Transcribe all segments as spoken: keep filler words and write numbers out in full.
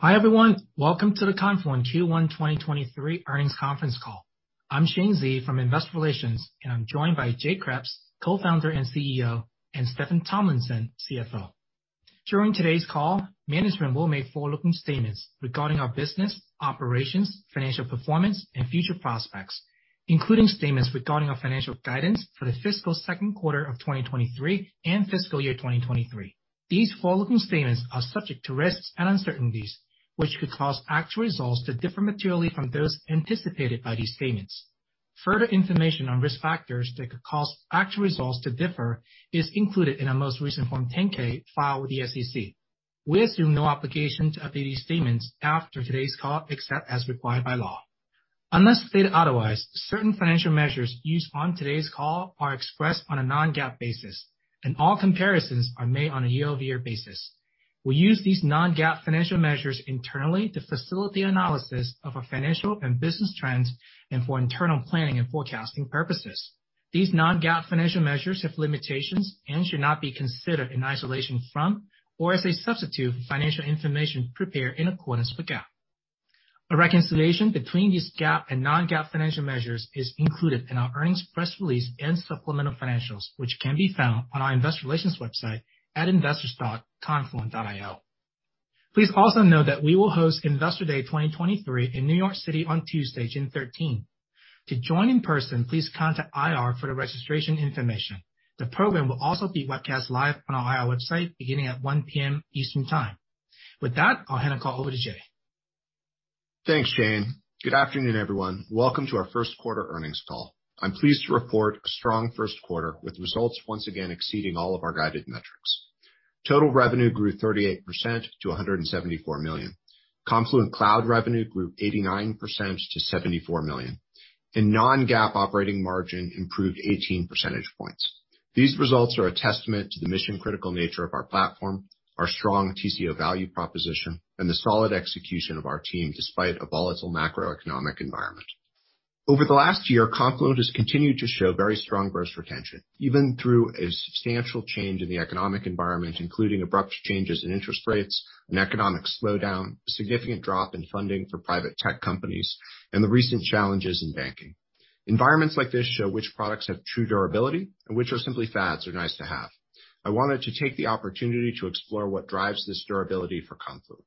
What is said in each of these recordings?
Hi, everyone. Welcome to the Confluent Q one twenty twenty-three earnings conference call. I'm Shane Z from Investor Relations, and I'm joined by Jay Kreps, co-founder and C E O, and Stephen Tomlinson, C F O. During today's call, management will make forward-looking statements regarding our business, operations, financial performance, and future prospects, including statements regarding our financial guidance for the fiscal second quarter of twenty twenty-three and fiscal year twenty twenty-three. These forward-looking statements are subject to risks and uncertainties, which could cause actual results to differ materially from those anticipated by these statements. Further information on risk factors that could cause actual results to differ is included in our most recent Form ten K filed with the S E C. We assume no obligation to update these statements after today's call, except as required by law. Unless stated otherwise, certain financial measures used on today's call are expressed on a non-GAAP basis, and all comparisons are made on a year-over-year basis. We use these non-GAAP financial measures internally to facilitate analysis of our financial and business trends and for internal planning and forecasting purposes. These non-GAAP financial measures have limitations and should not be considered in isolation from or as a substitute for financial information prepared in accordance with GAAP. A reconciliation between these GAAP and non-GAAP financial measures is included in our earnings press release and supplemental financials, which can be found on our investor relations website at investors dot confluent dot io. Please also know that we will host Investor Day twenty twenty-three in New York City on Tuesday, June thirteenth. To join in person, please contact I R for the registration information. The program will also be webcast live on our I R website beginning at one p.m. Eastern Time. With that, I'll hand the call over to Jay. Thanks, Shane. Good afternoon, everyone. Welcome to our first quarter earnings call. I'm pleased to report a strong first quarter with results once again exceeding all of our guided metrics. Total revenue grew thirty-eight percent to one hundred seventy-four million dollars. Confluent Cloud revenue grew eighty-nine percent to seventy-four million dollars. And non-GAAP operating margin improved eighteen percentage points. These results are a testament to the mission-critical nature of our platform, our strong T C O value proposition, and the solid execution of our team despite a volatile macroeconomic environment. Over the last year, Confluent has continued to show very strong gross retention, even through a substantial change in the economic environment, including abrupt changes in interest rates, an economic slowdown, a significant drop in funding for private tech companies, and the recent challenges in banking. Environments like this show which products have true durability and which are simply fads or nice to have. I wanted to take the opportunity to explore what drives this durability for Confluent.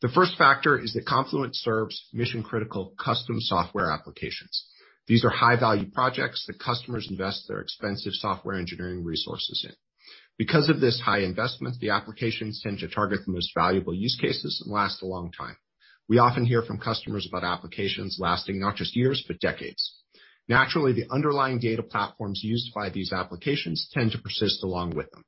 The first factor is that Confluent serves mission-critical custom software applications. These are high-value projects that customers invest their expensive software engineering resources in. Because of this high investment, the applications tend to target the most valuable use cases and last a long time. We often hear from customers about applications lasting not just years, but decades. Naturally, the underlying data platforms used by these applications tend to persist along with them.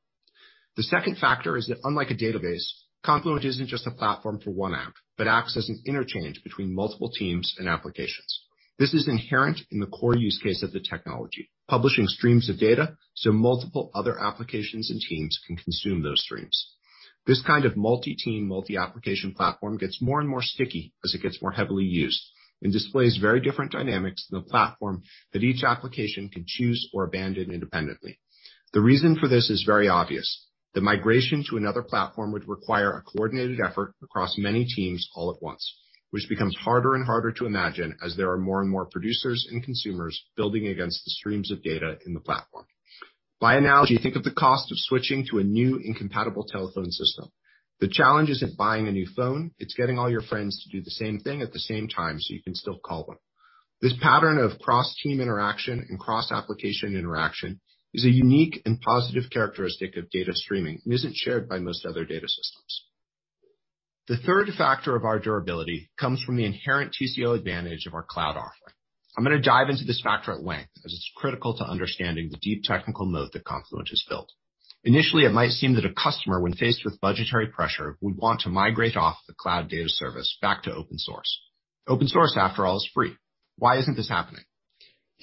The second factor is that unlike a database, Confluent isn't just a platform for one app, but acts as an interchange between multiple teams and applications. This is inherent in the core use case of the technology, publishing streams of data so multiple other applications and teams can consume those streams. This kind of multi-team, multi-application platform gets more and more sticky as it gets more heavily used and displays very different dynamics than the platform that each application can choose or abandon independently. The reason for this is very obvious. The migration to another platform would require a coordinated effort across many teams all at once, which becomes harder and harder to imagine as there are more and more producers and consumers building against the streams of data in the platform. By analogy, think of the cost of switching to a new incompatible telephone system. The challenge isn't buying a new phone, it's getting all your friends to do the same thing at the same time so you can still call them. This pattern of cross-team interaction and cross-application interaction is a unique and positive characteristic of data streaming and isn't shared by most other data systems. The third factor of our durability comes from the inherent T C O advantage of our cloud offering. I'm going to dive into this factor at length as it's critical to understanding the deep technical moat that Confluent has built. Initially, it might seem that a customer, when faced with budgetary pressure, would want to migrate off the cloud data service back to open source. Open source, after all, is free. Why isn't this happening?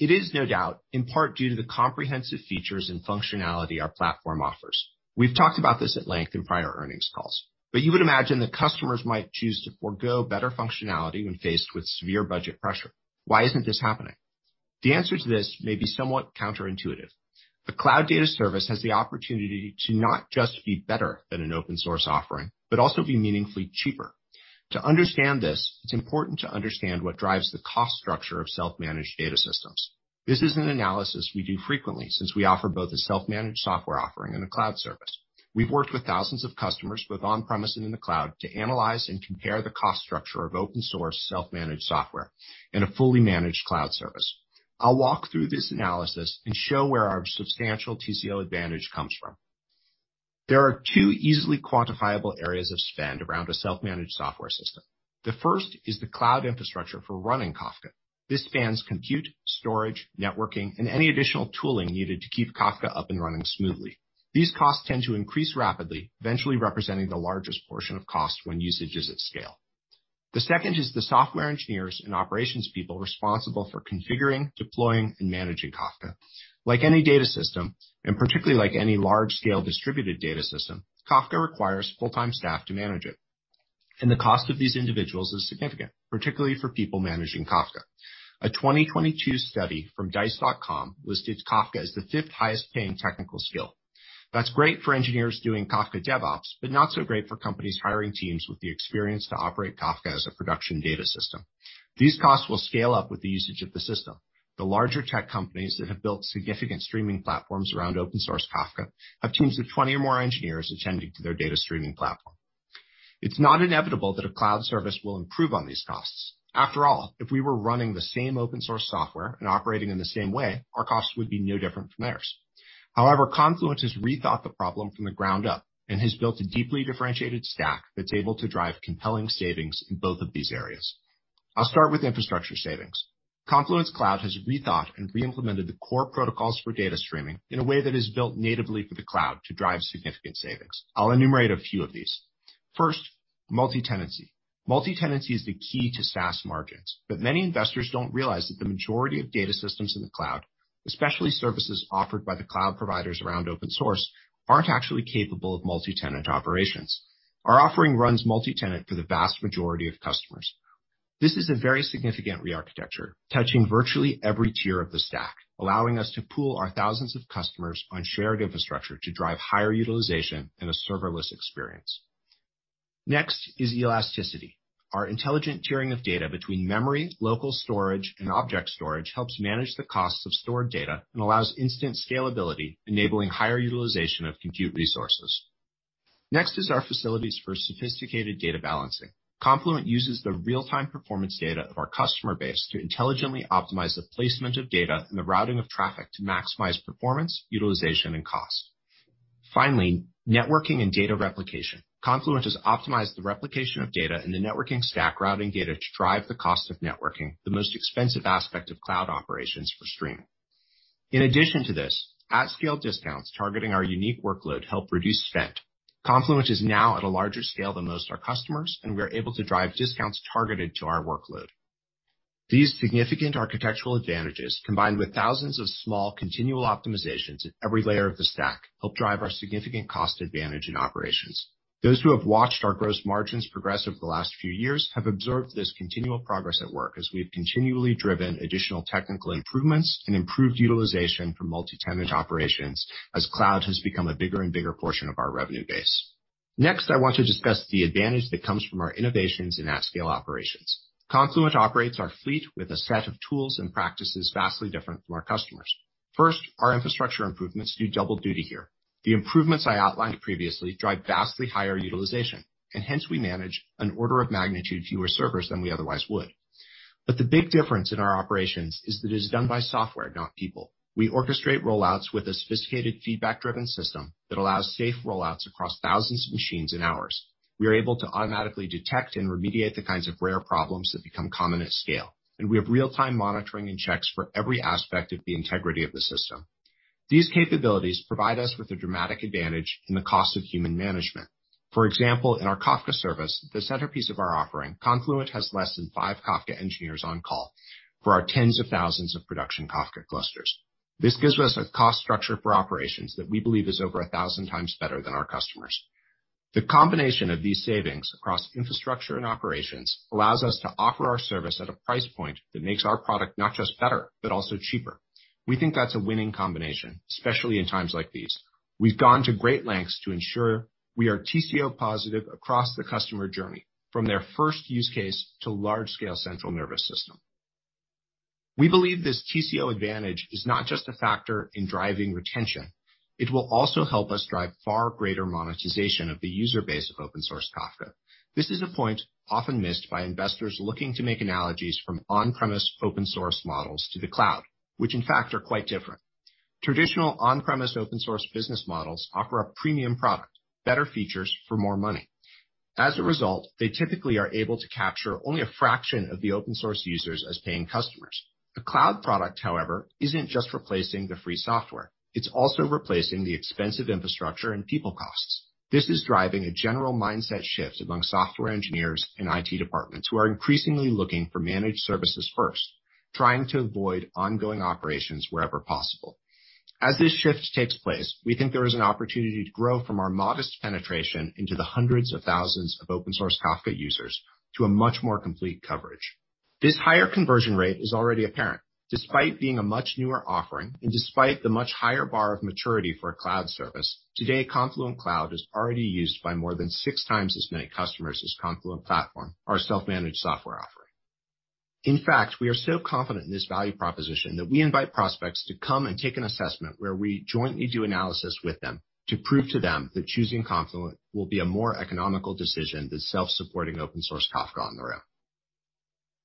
It is no doubt in part due to the comprehensive features and functionality our platform offers. We've talked about this at length in prior earnings calls, but you would imagine that customers might choose to forego better functionality when faced with severe budget pressure. Why isn't this happening? The answer to this may be somewhat counterintuitive. A cloud data service has the opportunity to not just be better than an open source offering, but also be meaningfully cheaper. To understand this, it's important to understand what drives the cost structure of self-managed data systems. This is an analysis we do frequently since we offer both a self-managed software offering and a cloud service. We've worked with thousands of customers, both on-premise and in the cloud, to analyze and compare the cost structure of open-source self-managed software and a fully managed cloud service. I'll walk through this analysis and show where our substantial T C O advantage comes from. There are two easily quantifiable areas of spend around a self-managed software system. The first is the cloud infrastructure for running Kafka. This spans compute, storage, networking, and any additional tooling needed to keep Kafka up and running smoothly. These costs tend to increase rapidly, eventually representing the largest portion of cost when usage is at scale. The second is the software engineers and operations people responsible for configuring, deploying, and managing Kafka. Like any data system, and particularly like any large-scale distributed data system, Kafka requires full-time staff to manage it. And the cost of these individuals is significant, particularly for people managing Kafka. A twenty twenty-two study from Dice dot com listed Kafka as the fifth highest-paying technical skill. That's great for engineers doing Kafka DevOps, but not so great for companies hiring teams with the experience to operate Kafka as a production data system. These costs will scale up with the usage of the system. The larger tech companies that have built significant streaming platforms around open source Kafka have teams of twenty or more engineers attending to their data streaming platform. It's not inevitable that a cloud service will improve on these costs. After all, if we were running the same open source software and operating in the same way, our costs would be no different from theirs. However, Confluent has rethought the problem from the ground up and has built a deeply differentiated stack that's able to drive compelling savings in both of these areas. I'll start with infrastructure savings. Confluent's cloud has rethought and reimplemented the core protocols for data streaming in a way that is built natively for the cloud to drive significant savings. I'll enumerate a few of these. First, multi-tenancy. Multi-tenancy is the key to SaaS margins, but many investors don't realize that the majority of data systems in the cloud, especially services offered by the cloud providers around open source, aren't actually capable of multi-tenant operations. Our offering runs multi-tenant for the vast majority of customers. This is a very significant re-architecture, touching virtually every tier of the stack, allowing us to pool our thousands of customers on shared infrastructure to drive higher utilization and a serverless experience. Next is elasticity. Our intelligent tiering of data between memory, local storage, and object storage helps manage the costs of stored data and allows instant scalability, enabling higher utilization of compute resources. Next is our facilities for sophisticated data balancing. Confluent uses the real-time performance data of our customer base to intelligently optimize the placement of data and the routing of traffic to maximize performance, utilization, and cost. Finally, networking and data replication. Confluent has optimized the replication of data in the networking stack, routing data to drive the cost of networking, the most expensive aspect of cloud operations for streaming. In addition to this, at-scale discounts targeting our unique workload help reduce spend. Confluent is now at a larger scale than most of our customers, and we are able to drive discounts targeted to our workload. These significant architectural advantages, combined with thousands of small continual optimizations at every layer of the stack, help drive our significant cost advantage in operations. Those who have watched our gross margins progress over the last few years have observed this continual progress at work as we've continually driven additional technical improvements and improved utilization for multi-tenant operations as cloud has become a bigger and bigger portion of our revenue base. Next, I want to discuss the advantage that comes from our innovations in at-scale operations. Confluent operates our fleet with a set of tools and practices vastly different from our customers. First, our infrastructure improvements do double duty here. The improvements I outlined previously drive vastly higher utilization, and hence we manage an order of magnitude fewer servers than we otherwise would. But the big difference in our operations is that it is done by software, not people. We orchestrate rollouts with a sophisticated feedback-driven system that allows safe rollouts across thousands of machines in hours. We are able to automatically detect and remediate the kinds of rare problems that become common at scale, and we have real-time monitoring and checks for every aspect of the integrity of the system. These capabilities provide us with a dramatic advantage in the cost of human management. For example, in our Kafka service, the centerpiece of our offering, Confluent has less than five Kafka engineers on call for our tens of thousands of production Kafka clusters. This gives us a cost structure for operations that we believe is over a thousand times better than our customers. The combination of these savings across infrastructure and operations allows us to offer our service at a price point that makes our product not just better, but also cheaper. We think that's a winning combination, especially in times like these. We've gone to great lengths to ensure we are T C O positive across the customer journey, from their first use case to large-scale central nervous system. We believe this T C O advantage is not just a factor in driving retention. It will also help us drive far greater monetization of the user base of open source Kafka. This is a point often missed by investors looking to make analogies from on-premise open source models to the cloud, which in fact are quite different. Traditional on-premise open source business models offer a premium product, better features for more money. As a result, they typically are able to capture only a fraction of the open source users as paying customers. A cloud product, however, isn't just replacing the free software. It's also replacing the expensive infrastructure and people costs. This is driving a general mindset shift among software engineers and I T departments who are increasingly looking for managed services first, trying to avoid ongoing operations wherever possible. As this shift takes place, we think there is an opportunity to grow from our modest penetration into the hundreds of thousands of open source Kafka users to a much more complete coverage. This higher conversion rate is already apparent, despite being a much newer offering and despite the much higher bar of maturity for a cloud service. Today, Confluent Cloud is already used by more than six times as many customers as Confluent Platform, our self-managed software offering. In fact, we are so confident in this value proposition that we invite prospects to come and take an assessment where we jointly do analysis with them to prove to them that choosing Confluent will be a more economical decision than self-supporting open source Kafka on their own.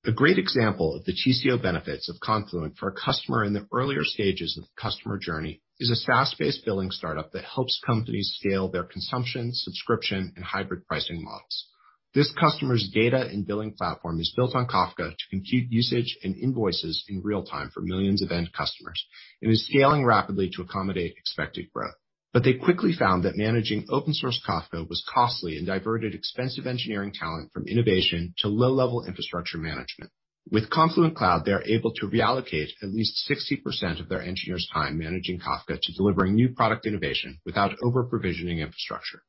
A great example of the T C O benefits of Confluent for a customer in the earlier stages of the customer journey is a SaaS-based billing startup that helps companies scale their consumption, subscription, and hybrid pricing models. This customer's data and billing platform is built on Kafka to compute usage and invoices in real time for millions of end customers and is scaling rapidly to accommodate expected growth. But they quickly found that managing open source Kafka was costly and diverted expensive engineering talent from innovation to low-level infrastructure management. With Confluent Cloud, they are able to reallocate at least sixty percent of their engineers' time managing Kafka to delivering new product innovation without over-provisioning infrastructure.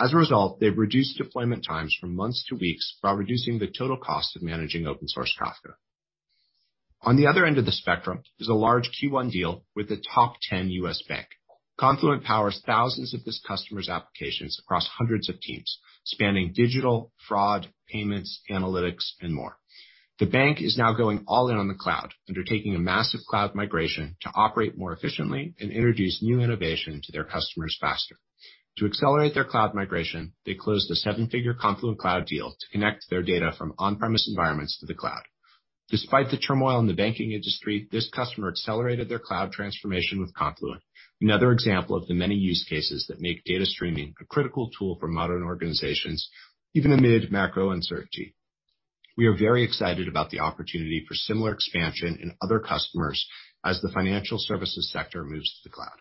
As a result, they've reduced deployment times from months to weeks while reducing the total cost of managing open source Kafka. On the other end of the spectrum is a large Q one deal with the top ten U S bank. Confluent powers thousands of this customer's applications across hundreds of teams, spanning digital, fraud, payments, analytics, and more. The bank is now going all in on the cloud, undertaking a massive cloud migration to operate more efficiently and introduce new innovation to their customers faster. To accelerate their cloud migration, they closed a seven-figure Confluent Cloud deal to connect their data from on-premise environments to the cloud. Despite the turmoil in the banking industry, this customer accelerated their cloud transformation with Confluent, another example of the many use cases that make data streaming a critical tool for modern organizations, even amid macro uncertainty. We are very excited about the opportunity for similar expansion in other customers as the financial services sector moves to the cloud.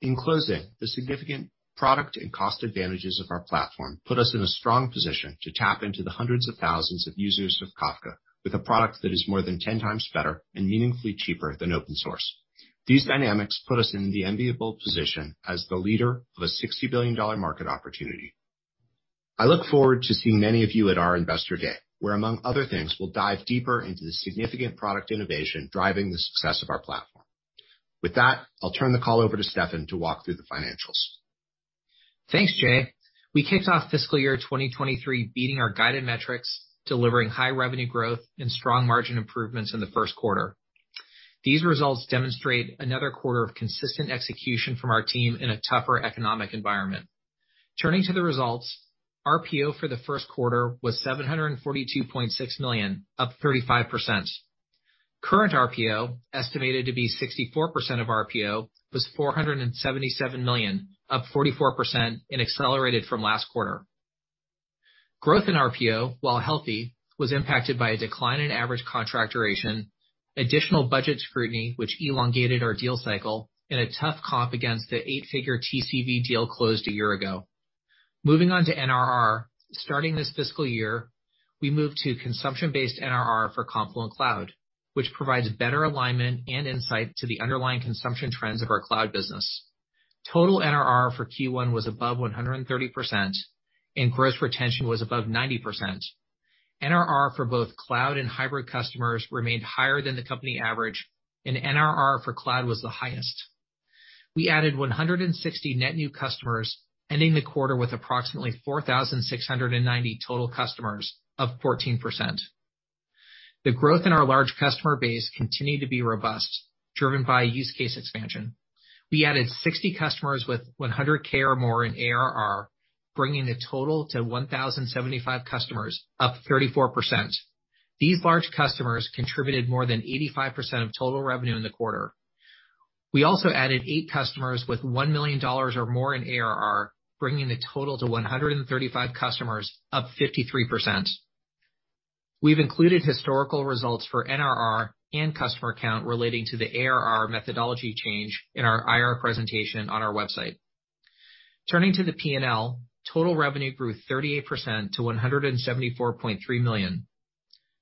In closing, the significant product and cost advantages of our platform put us in a strong position to tap into the hundreds of thousands of users of Kafka with a product that is more than ten times better and meaningfully cheaper than open source. These dynamics put us in the enviable position as the leader of a sixty billion dollars market opportunity. I look forward to seeing many of you at our Investor Day, where among other things, we'll dive deeper into the significant product innovation driving the success of our platform. With that, I'll turn the call over to Stephen to walk through the financials. Thanks, Jay. We kicked off fiscal year twenty twenty-three beating our guided metrics, delivering high revenue growth and strong margin improvements in the first quarter. These results demonstrate another quarter of consistent execution from our team in a tougher economic environment. Turning to the results, R P O for the first quarter was seven hundred forty-two point six million dollars, up thirty-five percent. Current R P O, estimated to be sixty-four percent of R P O, was four hundred seventy-seven million dollars, up forty-four percent and accelerated from last quarter. Growth in R P O, while healthy, was impacted by a decline in average contract duration, additional budget scrutiny, which elongated our deal cycle, and a tough comp against the eight-figure T C V deal closed a year ago. Moving on to N R R, starting this fiscal year, we moved to consumption-based N R R for Confluent Cloud, which provides better alignment and insight to the underlying consumption trends of our cloud business. Total N R R for Q one was above one hundred thirty percent. And gross retention was above ninety percent. N R R for both cloud and hybrid customers remained higher than the company average, and N R R for cloud was the highest. We added one hundred sixty net new customers ending the quarter with approximately four thousand six hundred ninety total customers, up fourteen percent. The growth in our large customer base continued to be robust, driven by use case expansion. We added sixty customers with one hundred K or more in A R R, bringing the total to one thousand seventy-five customers, up thirty-four percent. These large customers contributed more than eighty-five percent of total revenue in the quarter. We also added eight customers with one million dollars or more in A R R, bringing the total to one hundred thirty-five customers, up fifty-three percent. We've included historical results for N R R and customer count relating to the A R R methodology change in our I R presentation on our website. Turning to the P and L, total revenue grew thirty-eight percent to one hundred seventy-four point three million dollars.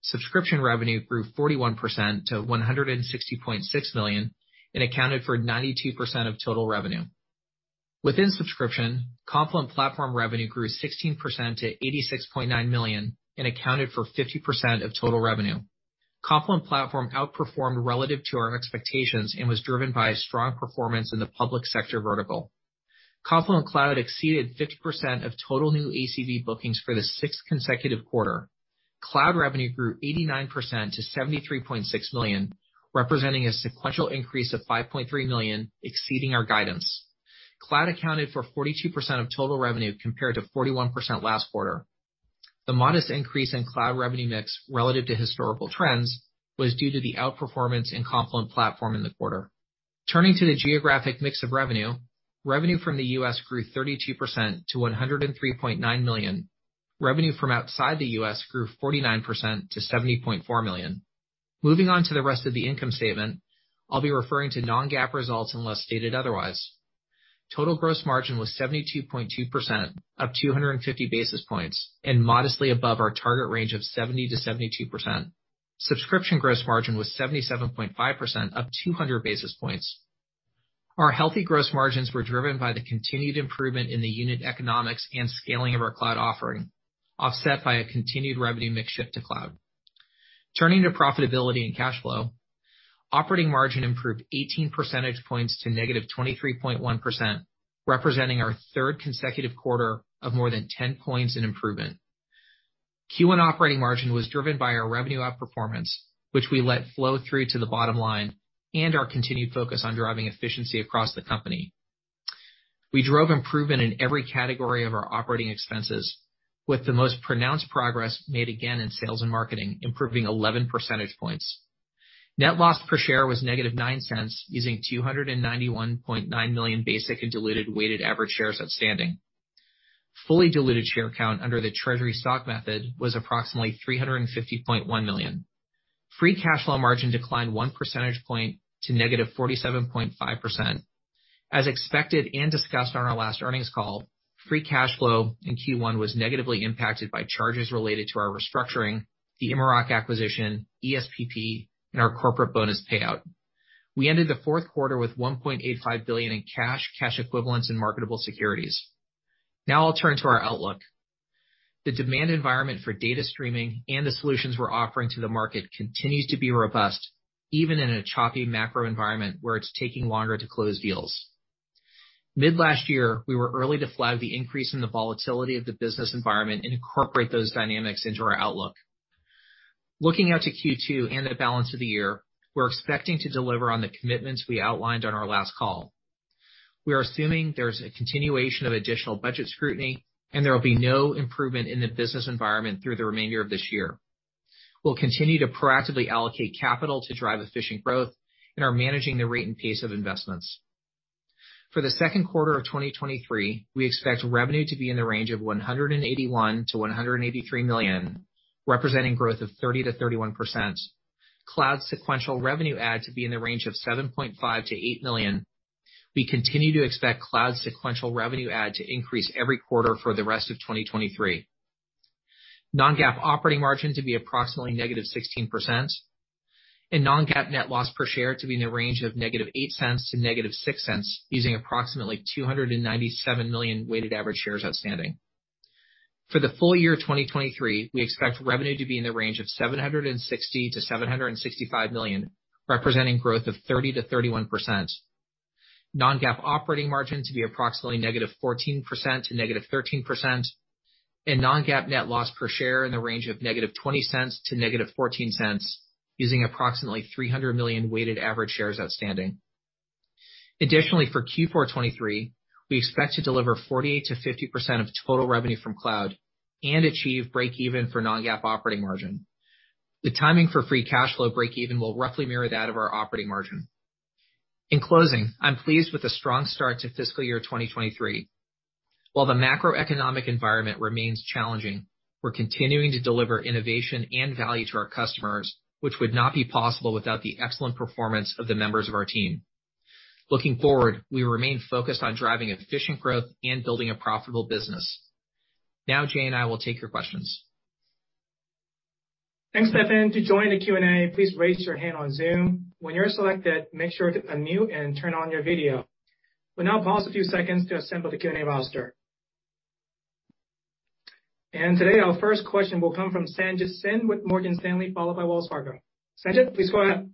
Subscription revenue grew forty-one percent to one hundred sixty point six million dollars and accounted for ninety-two percent of total revenue. Within subscription, Confluent Platform revenue grew sixteen percent to eighty-six point nine million dollars and accounted for fifty percent of total revenue. Confluent Platform outperformed relative to our expectations and was driven by strong performance in the public sector vertical. Confluent Cloud exceeded fifty percent of total new A C V bookings for the sixth consecutive quarter. Cloud revenue grew eighty-nine percent to seventy-three point six million dollars, representing a sequential increase of five point three million dollars, exceeding our guidance. Cloud accounted for forty-two percent of total revenue compared to forty-one percent last quarter. The modest increase in cloud revenue mix relative to historical trends was due to the outperformance in Confluent Platform in the quarter. Turning to the geographic mix of revenue, revenue from the U S grew thirty-two percent to one hundred three point nine million dollars. Revenue from outside the U S grew forty-nine percent to seventy point four million dollars. Moving on to the rest of the income statement, I'll be referring to non-GAAP results unless stated otherwise. Total gross margin was seventy-two point two percent, up two hundred fifty basis points, and modestly above our target range of seventy to seventy-two percent. Subscription gross margin was seventy-seven point five percent, up two hundred basis points. Our healthy gross margins were driven by the continued improvement in the unit economics and scaling of our cloud offering, offset by a continued revenue mix shift to cloud. Turning to profitability and cash flow, operating margin improved eighteen percentage points to negative twenty-three point one percent, representing our third consecutive quarter of more than ten points in improvement. Q one operating margin was driven by our revenue outperformance, which we let flow through to the bottom line, and our continued focus on driving efficiency across the company. We drove improvement in every category of our operating expenses, with the most pronounced progress made again in sales and marketing, improving eleven percentage points. Net loss per share was negative nine cents, using two hundred ninety-one point nine million basic and diluted weighted average shares outstanding. Fully diluted share count under the treasury stock method was approximately three hundred fifty point one million. Free cash flow margin declined one percentage point to negative forty-seven point five percent. As expected and discussed on our last earnings call, free cash flow in Q one was negatively impacted by charges related to our restructuring, the Immerok acquisition, E S P P, and our corporate bonus payout. We ended the fourth quarter with one point eight five billion dollars in cash, cash equivalents, and marketable securities. Now I'll turn to our outlook. The demand environment for data streaming and the solutions we're offering to the market continues to be robust, even in a choppy macro environment where it's taking longer to close deals. Mid last year, we were early to flag the increase in the volatility of the business environment and incorporate those dynamics into our outlook. Looking out to Q two and the balance of the year, we're expecting to deliver on the commitments we outlined on our last call. We are assuming there's a continuation of additional budget scrutiny, and there will be no improvement in the business environment through the remainder of this year. We'll continue to proactively allocate capital to drive efficient growth and are managing the rate and pace of investments. For the second quarter of twenty twenty-three, we expect revenue to be in the range of one hundred eighty-one to one hundred eighty-three million dollars, representing growth of thirty to thirty-one percent. Cloud sequential revenue add to be in the range of seven point five to eight million dollars. We continue to expect cloud sequential revenue add to increase every quarter for the rest of twenty twenty-three. Non-GAAP operating margin to be approximately negative sixteen percent, and non-GAAP net loss per share to be in the range of negative eight cents to negative six cents, using approximately two hundred ninety-seven million weighted average shares outstanding. For the full year twenty twenty-three, we expect revenue to be in the range of seven hundred sixty to seven hundred sixty-five million, representing growth of thirty to thirty-one percent. non-GAAP operating margin to be approximately negative fourteen percent to negative thirteen percent, and non-GAAP net loss per share in the range of negative twenty cents to negative fourteen cents, using approximately three hundred million weighted average shares outstanding. Additionally, for Q four twenty-three, we expect to deliver forty-eight to fifty percent of total revenue from cloud and achieve break-even for non-GAAP operating margin. The timing for free cash flow break-even will roughly mirror that of our operating margin. In closing, I'm pleased with the strong start to fiscal year twenty twenty-three. While the macroeconomic environment remains challenging, we're continuing to deliver innovation and value to our customers, which would not be possible without the excellent performance of the members of our team. Looking forward, we remain focused on driving efficient growth and building a profitable business. Now, Jay and I will take your questions. Thanks, Stephen. To join the Q and A, please raise your hand on Zoom. When you're selected, make sure to unmute and turn on your video. We'll now pause a few seconds to assemble the Q and A roster. And today, our first question will come from Sanjit Singh with Morgan Stanley, followed by Wells Fargo. Sanjit, please go ahead.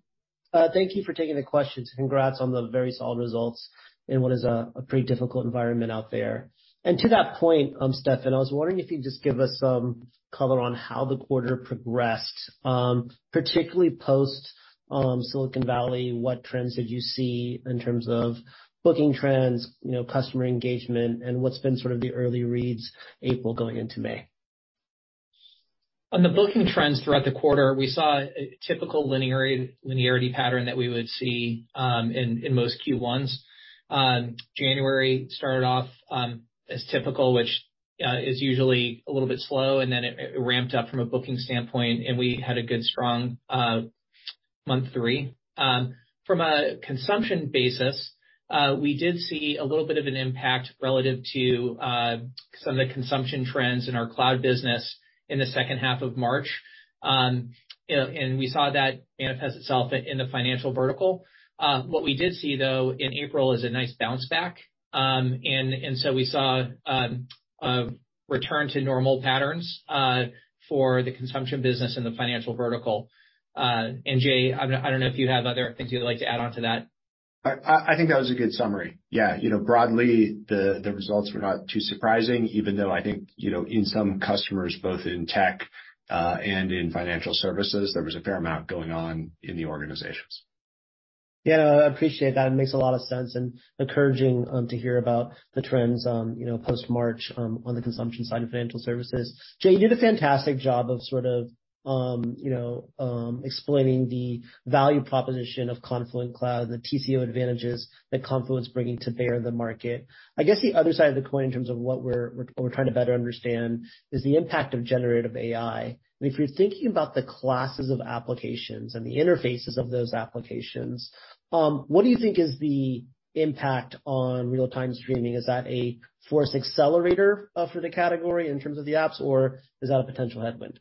Uh, thank you for taking the questions. Congrats on the very solid results in what is a, a pretty difficult environment out there. And to that point, um, Stephen, I was wondering if you could just give us some color on how the quarter progressed, um, particularly post Um, Silicon Valley. What trends did you see in terms of booking trends, you know, customer engagement, and what's been sort of the early reads April going into May? On the booking trends throughout the quarter, we saw a typical linearity, linearity pattern that we would see um, in, in most Q ones. Um, January started off um, as typical, which uh, is usually a little bit slow, and then it, it ramped up from a booking standpoint, and we had a good, strong uh month three. Um, from a consumption basis, uh, we did see a little bit of an impact relative to uh, some of the consumption trends in our cloud business in the second half of March. Um, and we saw that manifest itself in the financial vertical. Uh, what we did see, though, in April is a nice bounce back. Um, and, and so we saw um, a return to normal patterns uh, for the consumption business in the financial vertical. Uh, and Jay, I don't know if you have other things you'd like to add on to that. I, I think that was a good summary. Yeah, you know, broadly, the, the results were not too surprising, even though I think, you know, in some customers, both in tech uh, and in financial services, there was a fair amount going on in the organizations. Yeah, no, I appreciate that. It makes a lot of sense and encouraging um, to hear about the trends, um, you know, post-March um, on the consumption side of financial services. Jay, you did a fantastic job of sort of Um, you know, um, explaining the value proposition of Confluent Cloud, the T C O advantages that Confluent's bringing to bear in the market. I guess the other side of the coin in terms of what we're, we're, what we're trying to better understand is the impact of generative A I. And if you're thinking about the classes of applications and the interfaces of those applications, um, what do you think is the impact on real-time streaming? Is that a force accelerator uh, for the category in terms of the apps, or is that a potential headwind?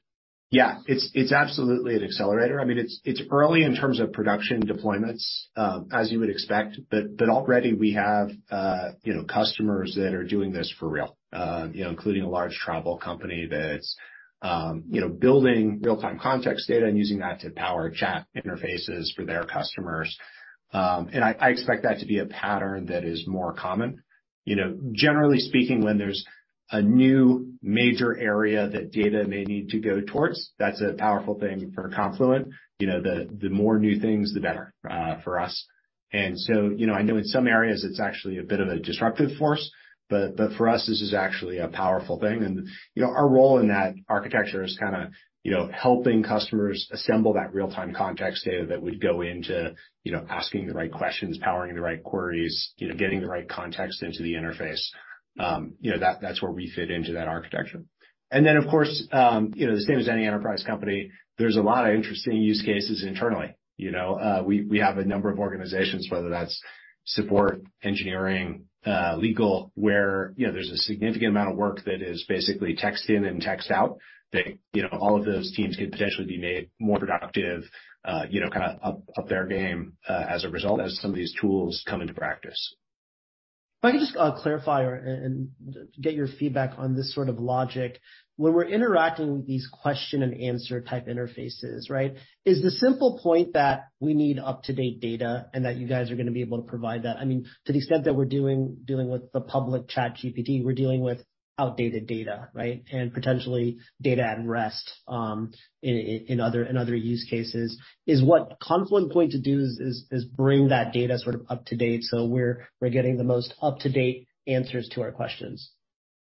Yeah, it's it's absolutely an accelerator. I mean, it's it's early in terms of production deployments, um, as you would expect, but but already we have uh, you know customers that are doing this for real. Uh, you know, including a large travel company that's um, you know building real-time context data and using that to power chat interfaces for their customers. Um, and I, I expect that to be a pattern that is more common. You know, generally speaking, when there's a new major area that data may need to go towards, that's a powerful thing for Confluent. You know, the, the more new things, the better, uh, for us. And so, you know, I know in some areas it's actually a bit of a disruptive force, but, but for us, this is actually a powerful thing. And, you know, our role in that architecture is kind of, you know, helping customers assemble that real-time context data that would go into, you know, asking the right questions, powering the right queries, you know, getting the right context into the interface. Um, you know, that, that's where we fit into that architecture. And then, of course, um, you know, the same as any enterprise company, there's a lot of interesting use cases internally. You know, uh, we, we have a number of organizations, whether that's support, engineering, uh, legal, where, you know, there's a significant amount of work that is basically text in and text out. That, you know, all of those teams could potentially be made more productive, uh, you know, kind of up, up their game, uh, as a result, as some of these tools come into practice. I could just uh, clarify or, and get your feedback on this sort of logic. When we're interacting with these question and answer type interfaces, right, is the simple point that we need up-to-date data and that you guys are going to be able to provide that? I mean, to the extent that we're doing dealing with the public Chat G P T, we're dealing with outdated data, right, and potentially data at rest um, in, in other in other use cases. Is what Confluent going to do is, is is bring that data sort of up to date, so we're we're getting the most up to date answers to our questions.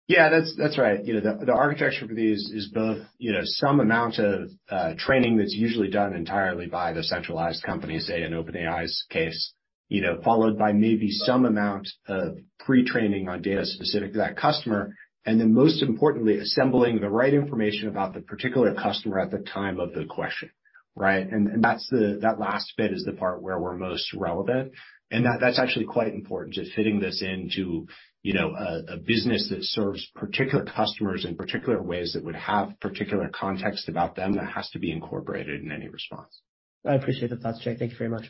Yeah, that's that's right. You know, the, the architecture for these is both, you know, some amount of uh, training that's usually done entirely by the centralized company, say in OpenAI's case, you know, followed by maybe some amount of pre-training on data specific to that customer. And then most importantly, assembling the right information about the particular customer at the time of the question, right? And, and that's the, that last bit is the part where we're most relevant. And that, that's actually quite important, just fitting this into, you know, a, a business that serves particular customers in particular ways that would have particular context about them that has to be incorporated in any response. I appreciate the thoughts, Jay. Thank you very much.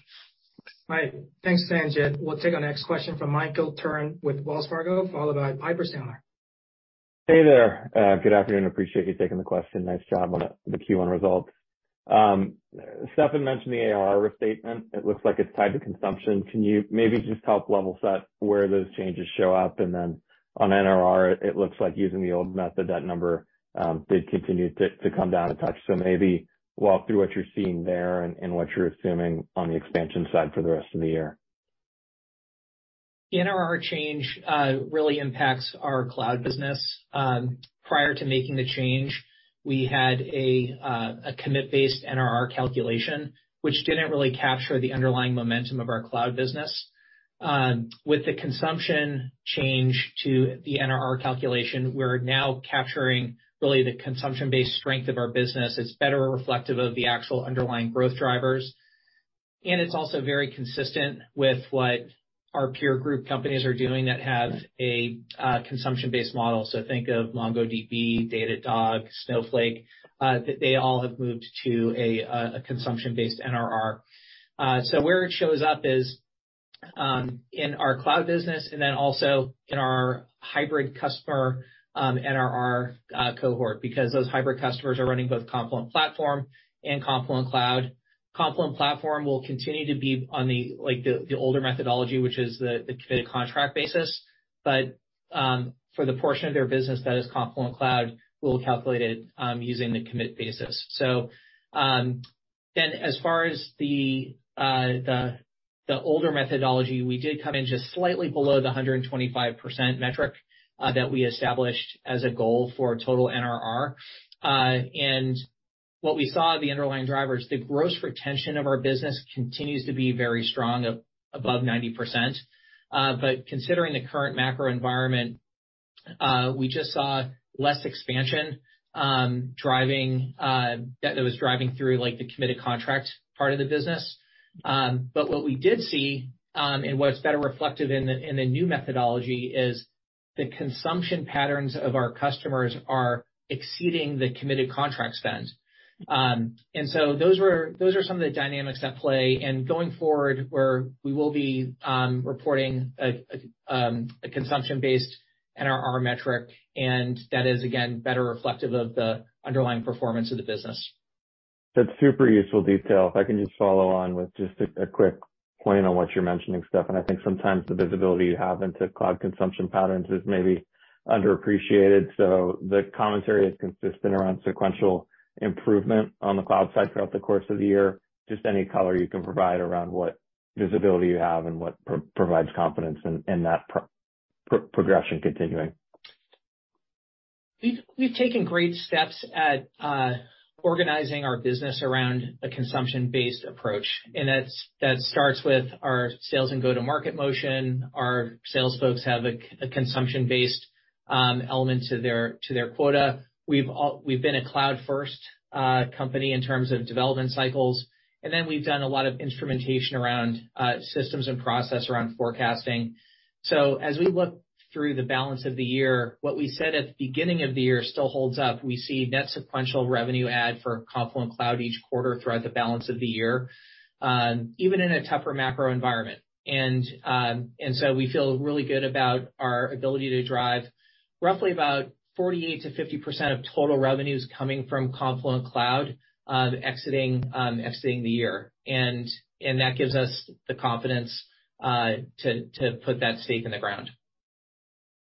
All right. Thanks, Sanjit. We'll take our next question from Michael Turin with Wells Fargo, followed by Piper Sandler. Hey there. Uh, good afternoon. Appreciate you taking the question. Nice job on the Q one results. Um, Stephen mentioned the A R R restatement. It looks like it's tied to consumption. Can you maybe just help level set where those changes show up? And then on N R R, it, it looks like using the old method, that number um, did continue to, to come down a touch. So maybe walk through what you're seeing there and, and what you're assuming on the expansion side for the rest of the year. The N R R change uh, really impacts our cloud business. Um, prior to making the change, we had a, uh, a commit-based N R R calculation, which didn't really capture the underlying momentum of our cloud business. Um, with the consumption change to the N R R calculation, we're now capturing really the consumption-based strength of our business. It's better reflective of the actual underlying growth drivers. And it's also very consistent with what our peer group companies are doing that have a uh, consumption-based model. So think of MongoDB, Datadog, Snowflake. Uh, they all have moved to a, a consumption-based N R R. Uh, so where it shows up is um, in our cloud business and then also in our hybrid customer um, N R R uh, cohort, because those hybrid customers are running both Confluent Platform and Confluent Cloud. Confluent Platform will continue to be on the like the, the older methodology, which is the, the committed contract basis. But um, for the portion of their business that is Confluent Cloud, we'll calculate it um, using the commit basis. So um, then, as far as the uh, the the older methodology, we did come in just slightly below the one hundred twenty-five percent metric uh, that we established as a goal for total N R R, uh, and what we saw, the underlying drivers, the gross retention of our business continues to be very strong, above ninety percent. Uh, but considering the current macro environment, uh, we just saw less expansion um, driving uh, that, that was driving through like the committed contract part of the business. Um, but what we did see, um, and what's better reflective in the in the new methodology, is the consumption patterns of our customers are exceeding the committed contract spend. Um, and so those were those are some of the dynamics at play. And going forward, where we will be um, reporting a, a, um, a consumption-based N R R metric, and that is again better reflective of the underlying performance of the business. That's super useful detail. If I can just follow on with just a, a quick point on what you're mentioning, Stephen. I think sometimes the visibility you have into cloud consumption patterns is maybe underappreciated. So the commentary is consistent around sequential improvement on the cloud side throughout the course of the year. Just any color you can provide around what visibility you have and what pro- provides confidence in, in that pro- pro- progression continuing. We've, we've taken great steps at uh, organizing our business around a consumption-based approach, and that's that starts with our sales and go-to-market motion. Our sales folks have a, a consumption-based um, element to their to their quota. We've all, we've been a cloud-first uh, company in terms of development cycles, and then we've done a lot of instrumentation around uh, systems and process around forecasting. So as we look through the balance of the year, what we said at the beginning of the year still holds up. We see net sequential revenue add for Confluent Cloud each quarter throughout the balance of the year, um, even in a tougher macro environment. And um, and so we feel really good about our ability to drive roughly about forty-eight to fifty percent of total revenues coming from Confluent Cloud um, exiting um, exiting the year. And and that gives us the confidence uh, to to put that stake in the ground.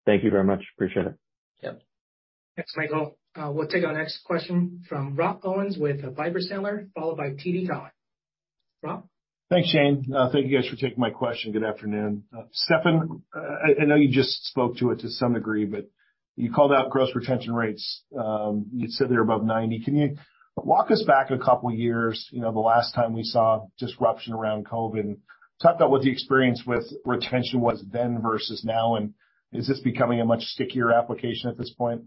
Thank you very much. Appreciate it. Yep. Thanks, Michael. Uh, we'll take our next question from Rob Owens with Viper Sandler, followed by T D Cowen. Rob? Thanks, Shane. Uh, thank you guys for taking my question. Good afternoon. Uh, Stephen, uh, I, I know you just spoke to it to some degree, but you called out gross retention rates. Um, you said they're above ninety. Can you walk us back a couple of years, you know, the last time we saw disruption around COVID, and talk about what the experience with retention was then versus now, and is this becoming a much stickier application at this point?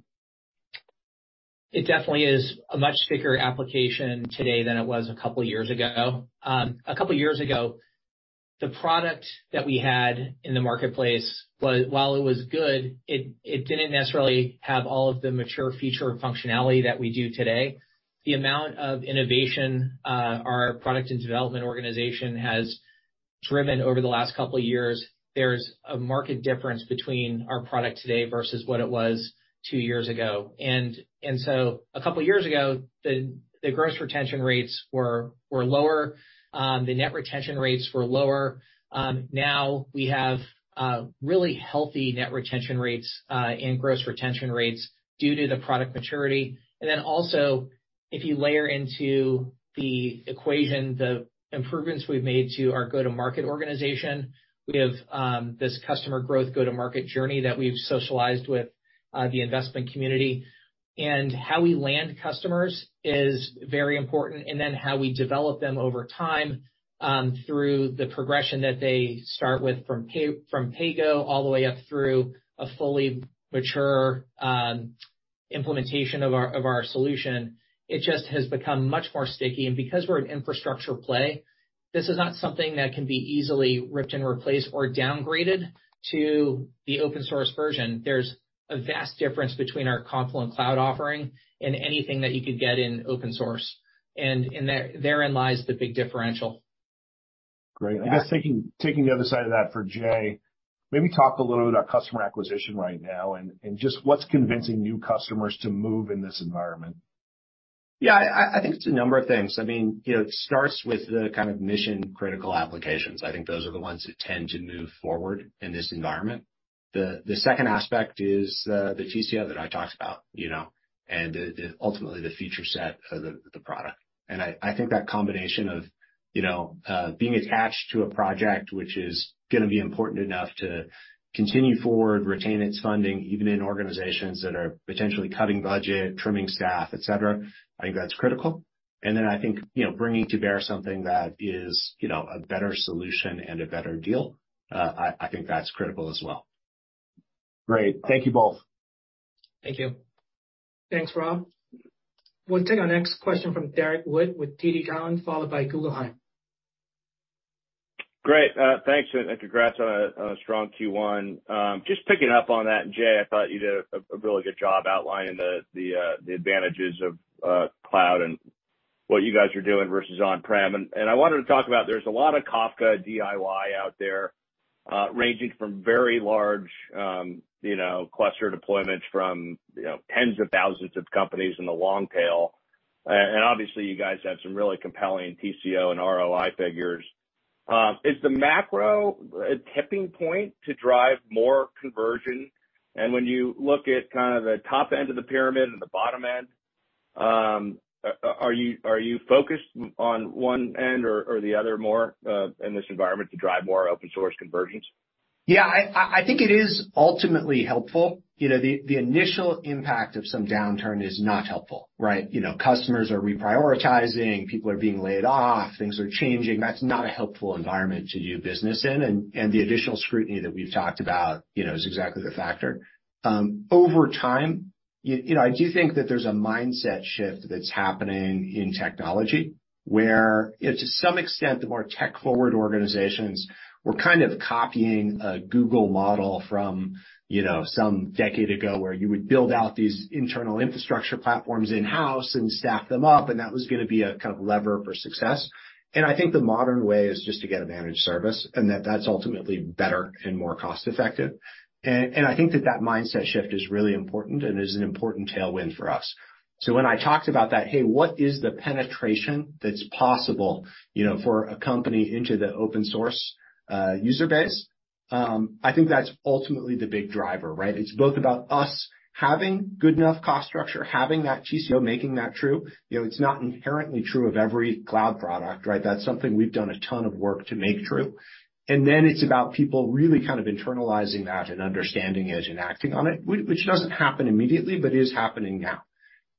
It definitely is a much stickier application today than it was a couple of years ago. Um, a couple of years ago, the product that we had in the marketplace was, while it was good, it, it didn't necessarily have all of the mature feature functionality that we do today. The amount of innovation uh, our product and development organization has driven over the last couple of years, there's a marked difference between our product today versus what it was two years ago. And and so a couple of years ago, the, the gross retention rates were were lower. Um, the net retention rates were lower. Um, now we have uh, really healthy net retention rates uh, and gross retention rates due to the product maturity. And then also, if you layer into the equation the improvements we've made to our go-to-market organization, we have um, this customer growth go-to-market journey that we've socialized with uh, the investment community. And how we land customers is very important, and then how we develop them over time um, through the progression that they start with from pay, from pay-go all the way up through a fully mature um, implementation of our of our solution. It just has become much more sticky, and because we're an infrastructure play, this is not something that can be easily ripped and replaced or downgraded to the open source version. There's a vast difference between our Confluent Cloud offering and anything that you could get in open source. And, and there, therein lies the big differential. Great. I guess taking taking the other side of that for Jay, maybe talk a little bit about customer acquisition right now and, and just what's convincing new customers to move in this environment. Yeah, I, I think it's a number of things. I mean, you know, it starts with the kind of mission critical applications. I think those are the ones that tend to move forward in this environment. The the second aspect is uh, the T C O that I talked about, you know, and the, the, ultimately the feature set of the, the product. And I, I think that combination of, you know, uh, being attached to a project which is going to be important enough to continue forward, retain its funding, even in organizations that are potentially cutting budget, trimming staff, et cetera, I think that's critical. And then I think, you know, bringing to bear something that is, you know, a better solution and a better deal, uh, I, I think that's critical as well. Great. Thank you both. Thank you. Thanks, Rob. We'll take our next question from Derek Wood with T D Cowen, followed by Google Hime. Great. Uh, thanks, and congrats on a, on a strong Q one. Um, just picking up on that, Jay, I thought you did a, a really good job outlining the the, uh, the advantages of uh, cloud and what you guys are doing versus on-prem. And, and I wanted to talk about there's a lot of Kafka D I Y out there, uh, ranging from very large, um, you know, cluster deployments from, you know, tens of thousands of companies in the long tail. And, and obviously you guys have some really compelling T C O and R O I figures. Um, is the macro a tipping point to drive more conversion? And when you look at kind of the top end of the pyramid and the bottom end, um, are you, are you focused on one end or, or the other more uh, in this environment to drive more open source conversions? Yeah, I, I think it is ultimately helpful. You know, the, the initial impact of some downturn is not helpful, right? You know, customers are reprioritizing, people are being laid off, things are changing. That's not a helpful environment to do business in. And, and the additional scrutiny that we've talked about, you know, is exactly the factor. Um, over time, you, you know, I do think that there's a mindset shift that's happening in technology where, you know, to some extent, the more tech forward organizations, we're kind of copying a Google model from, you know, some decade ago where you would build out these internal infrastructure platforms in-house and staff them up, and that was going to be a kind of lever for success. And I think the modern way is just to get a managed service, and that that's ultimately better and more cost effective. And, and I think that that mindset shift is really important and is an important tailwind for us. So when I talked about that, hey, what is the penetration that's possible, you know, for a company into the open source uh, user base? Um, I think that's ultimately the big driver, right? It's both about us having good enough cost structure, having that T C O, making that true. You know, it's not inherently true of every cloud product, right? That's something we've done a ton of work to make true. And then it's about people really kind of internalizing that and understanding it and acting on it, which doesn't happen immediately, but is happening now.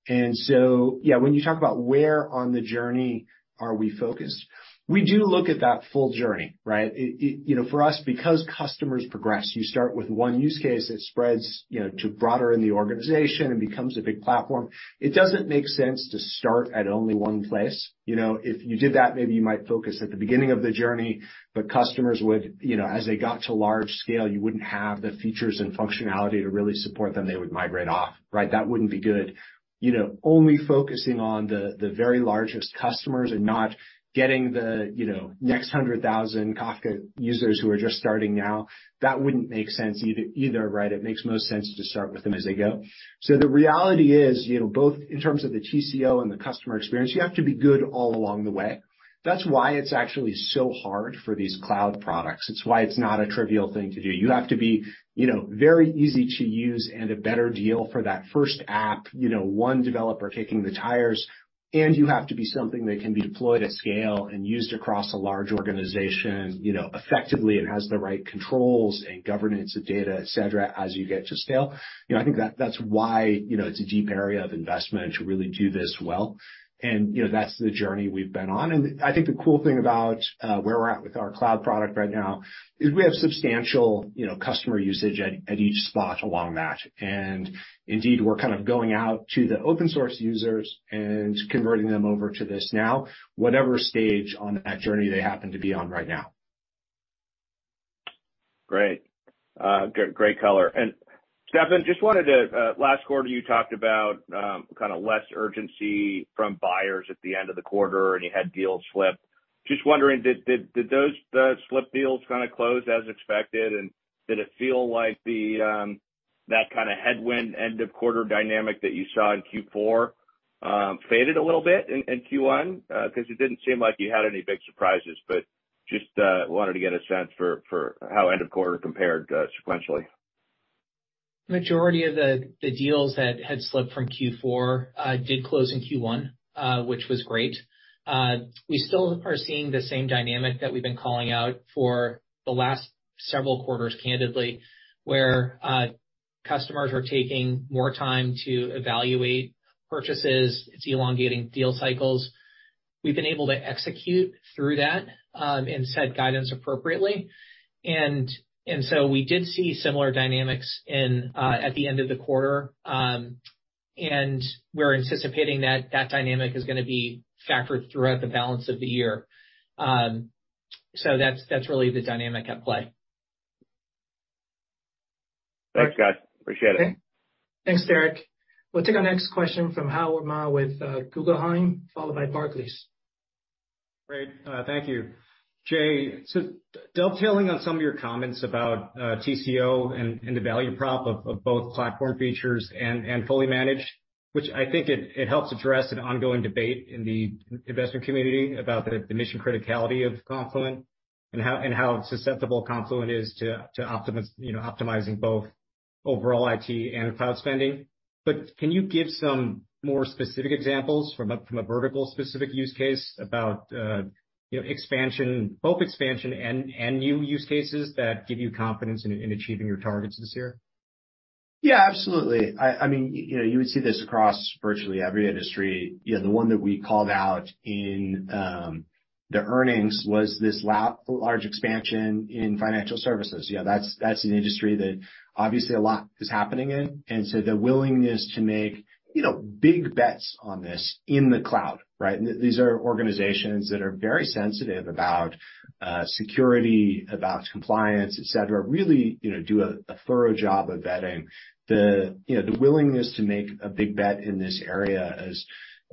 And so, yeah, when you talk about where on the journey are we focused, we do look at that full journey, right? It, it, you know, for us, because customers progress, you start with one use case, it spreads, you know, to broader in the organization and becomes a big platform. It doesn't make sense to start at only one place. You know, if you did that, maybe you might focus at the beginning of the journey, but customers would, you know, as they got to large scale, you wouldn't have the features and functionality to really support them. They would migrate off, right? That wouldn't be good. You know, only focusing on the, the very largest customers and not getting the, you know, next one hundred thousand Kafka users who are just starting now, that wouldn't make sense either, either, right? It makes most sense to start with them as they go. So the reality is, you know, both in terms of the T C O and the customer experience, you have to be good all along the way. That's why it's actually so hard for these cloud products. It's why it's not a trivial thing to do. You have to be, you know, very easy to use and a better deal for that first app, you know, one developer kicking the tires. And you have to be something that can be deployed at scale and used across a large organization, you know, effectively, and has the right controls and governance of data, et cetera, as you get to scale. You know, I think that that's why, you know, it's a deep area of investment to really do this well. And, you know, that's the journey we've been on. And I think the cool thing about uh, where we're at with our cloud product right now is we have substantial, you know, customer usage at, at each spot along that. And indeed, we're kind of going out to the open source users and converting them over to this now, whatever stage on that journey they happen to be on right now. Great. Uh, g- great color. And Stephen, just wanted to, uh, last quarter you talked about um, kind of less urgency from buyers at the end of the quarter, and you had deals slip. Just wondering, did did, did those uh, slip deals kind of close as expected, and did it feel like the um, that kind of headwind end of quarter dynamic that you saw in Q four um, faded a little bit in, in Q one? Because uh, it didn't seem like you had any big surprises, but just uh, wanted to get a sense for, for how end of quarter compared uh, sequentially. Majority of the, the deals that had slipped from Q four uh, did close in Q one, uh, which was great. Uh, we still are seeing the same dynamic that we've been calling out for the last several quarters, candidly, where uh, customers are taking more time to evaluate purchases. It's elongating deal cycles. We've been able to execute through that um, and set guidance appropriately. And And so we did see similar dynamics in uh, at the end of the quarter, um, and we're anticipating that that dynamic is going to be factored throughout the balance of the year. Um, so that's that's really the dynamic at play. Thanks, guys. Appreciate it. Okay. Thanks, Derek. We'll take our next question from Howard Ma with uh, Guggenheim, followed by Barclays. Great. Uh, thank you. Jay, so dovetailing on some of your comments about uh, T C O and, and the value prop of, of both platform features and, and fully managed, which I think it, it helps address an ongoing debate in the investment community about the, the mission criticality of Confluent and how and how susceptible Confluent is to to optimize, you know, optimizing both overall I T and cloud spending. But can you give some more specific examples from a, from a vertical specific use case about uh, you know, expansion, both expansion and, and new use cases that give you confidence in, in achieving your targets this year? Yeah, absolutely. I, I mean, you know, you would see this across virtually every industry. You know, the one that we called out in um, the earnings was this la- large expansion in financial services. Yeah, that's that's an industry that obviously a lot is happening in. And so the willingness to make, you know, big bets on this in the cloud, right? These are organizations that are very sensitive about uh, security, about compliance, et cetera, really, you know, do a, a thorough job of vetting. The, you know, the willingness to make a big bet in this area is,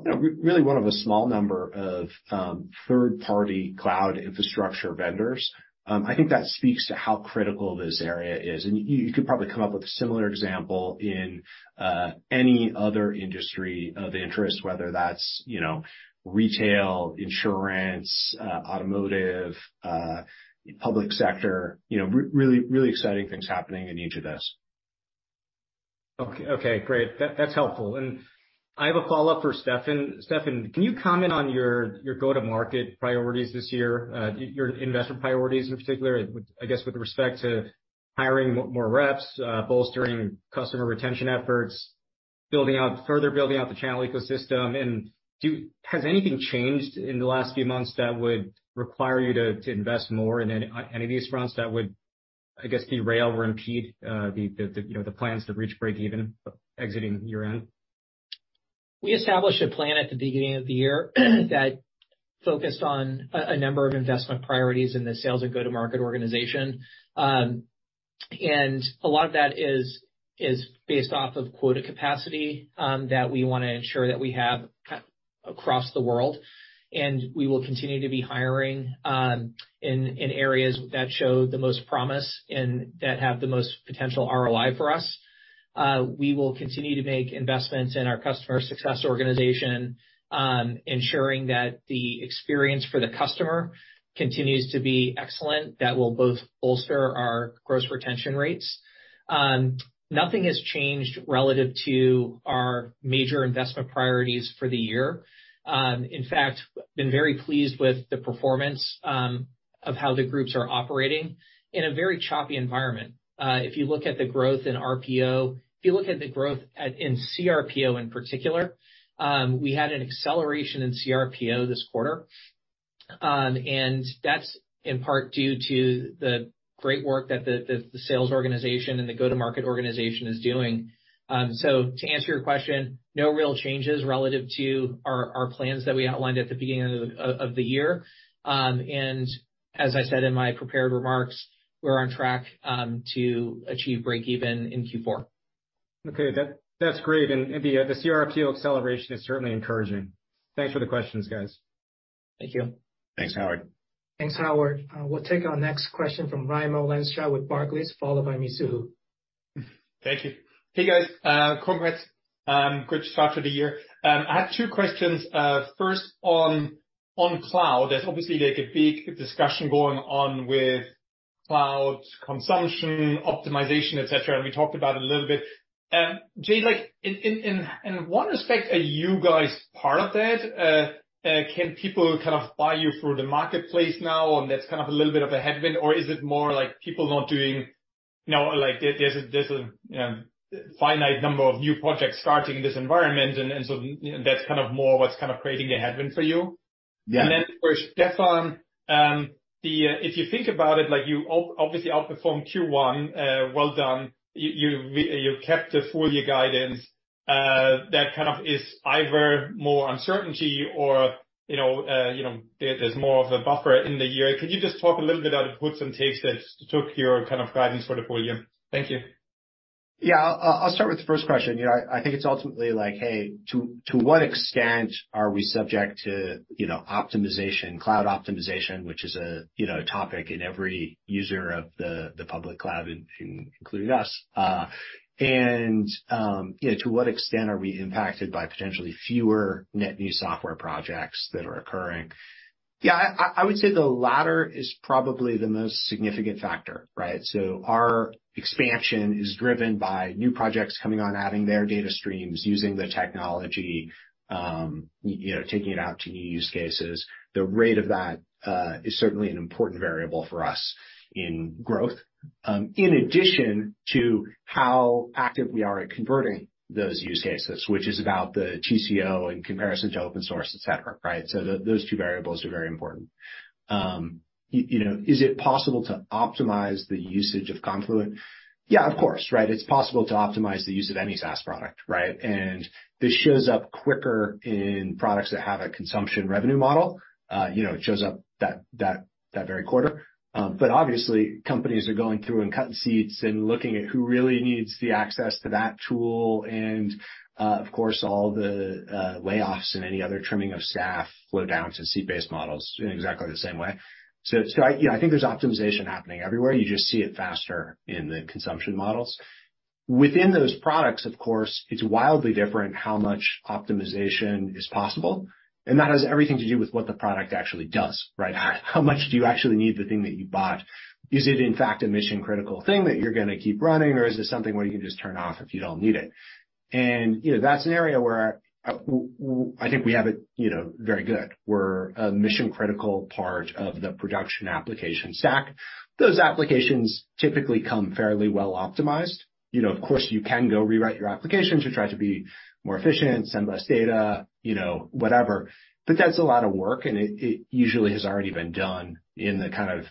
you know, really one of a small number of um, third-party cloud infrastructure vendors. Um, I think that speaks to how critical this area is. And you, you could probably come up with a similar example in uh, any other industry of interest, whether that's, you know, retail, insurance, uh, automotive, uh, public sector. You know, re- really, really exciting things happening in each of this. Okay, okay, great. That, that's helpful. And I have a follow-up for Stephen. Stephen, can you comment on your, your go-to-market priorities this year, uh, your investment priorities in particular, I guess with respect to hiring more reps, uh, bolstering customer retention efforts, building out, further building out the channel ecosystem? And do, has anything changed in the last few months that would require you to, to invest more in any, any of these fronts that would, I guess, derail or impede, uh, the, the, the, you know, the plans to reach break even exiting year end? We established a plan at the beginning of the year that focused on a, a number of investment priorities in the sales and go-to-market organization. Um, and a lot of that is is based off of quota capacity um, that we want to ensure that we have across the world. And we will continue to be hiring um, in, in areas that show the most promise and that have the most potential R O I for us. Uh, we will continue to make investments in our customer success organization, um, ensuring that the experience for the customer continues to be excellent. That will both bolster our gross retention rates. Um, nothing has changed relative to our major investment priorities for the year. Um, in fact, been very pleased with the performance um, of how the groups are operating in a very choppy environment. Uh, if you look at the growth in R P O, you look at the growth at, in C R P O in particular, um, we had an acceleration in C R P O this quarter, um, and that's in part due to the great work that the, the, the sales organization and the go-to-market organization is doing. Um, so to answer your question, no real changes relative to our, our plans that we outlined at the beginning of the, of the year, um, and as I said in my prepared remarks, we're on track um, to achieve break-even in Q four. Okay, that, that's great. And, and the, uh, the C R P O acceleration is certainly encouraging. Thanks for the questions, guys. Thank you. Thanks, Howard. Thanks, Howard. Uh, we'll take our next question from Raimo Lenschow with Barclays, followed by Mizuho. Thank you. Hey, guys. Uh, congrats. Um, good start to the year. Um, I have two questions. Uh, first, on on cloud, there's obviously like a big discussion going on with cloud consumption, optimization, et cetera, and we talked about it a little bit. Um, Jay, like in, in, in one respect, are you guys part of that? Uh, uh, can people kind of buy you through the marketplace now, and that's kind of a little bit of a headwind, or is it more like people not doing, you know, like there, there's a, there's a you know, finite number of new projects starting in this environment, and, and so you know, that's kind of more what's kind of creating a headwind for you? Yeah. And then for Stefan, um, the, uh, if you think about it, like you op- obviously outperformed Q one, uh, well done. You, you you kept the full year guidance. Uh, that kind of is either more uncertainty or, you know, uh, you know, there, there's more of a buffer in the year. Could you just talk a little bit about the puts and takes that took your kind of guidance for the full year? Thank you. Yeah, I'll, I'll start with the first question. You know, I, I think it's ultimately like, hey, to to what extent are we subject to, you know, optimization, cloud optimization, which is a, you know, topic in every user of the the public cloud, in, in, including us. Uh, and um, you know, to what extent are we impacted by potentially fewer net new software projects that are occurring? Yeah, I, I would say the latter is probably the most significant factor, right? So our expansion is driven by new projects coming on, adding their data streams, using the technology, um, you know, taking it out to new use cases. The rate of that uh, is certainly an important variable for us in growth, um, in addition to how active we are at converting those use cases, which is about the T C O in comparison to open source, et cetera, right? So the, those two variables are very important. Um, You know, is it possible to optimize the usage of Confluent? Yeah, of course, right? It's possible to optimize the use of any SaaS product, right? And this shows up quicker in products that have a consumption revenue model. Uh, you know, it shows up that that that very quarter. Um, but obviously, companies are going through and cutting seats and looking at who really needs the access to that tool and Uh, of course, all the uh, layoffs and any other trimming of staff flow down to seat-based models in exactly the same way. So, so I, you know, I think there's optimization happening everywhere. You just see it faster in the consumption models. Within those products, of course, it's wildly different how much optimization is possible. And that has everything to do with what the product actually does, right? How, how much do you actually need the thing that you bought? Is it, in fact, a mission-critical thing that you're going to keep running, or is it something where you can just turn off if you don't need it? And, you know, that's an area where I, I think we have it, you know, very good. We're a mission-critical part of the production application stack. Those applications typically come fairly well optimized. You know, of course, you can go rewrite your application to try to be more efficient, send less data, you know, whatever. But that's a lot of work, and it, it usually has already been done in the kind of,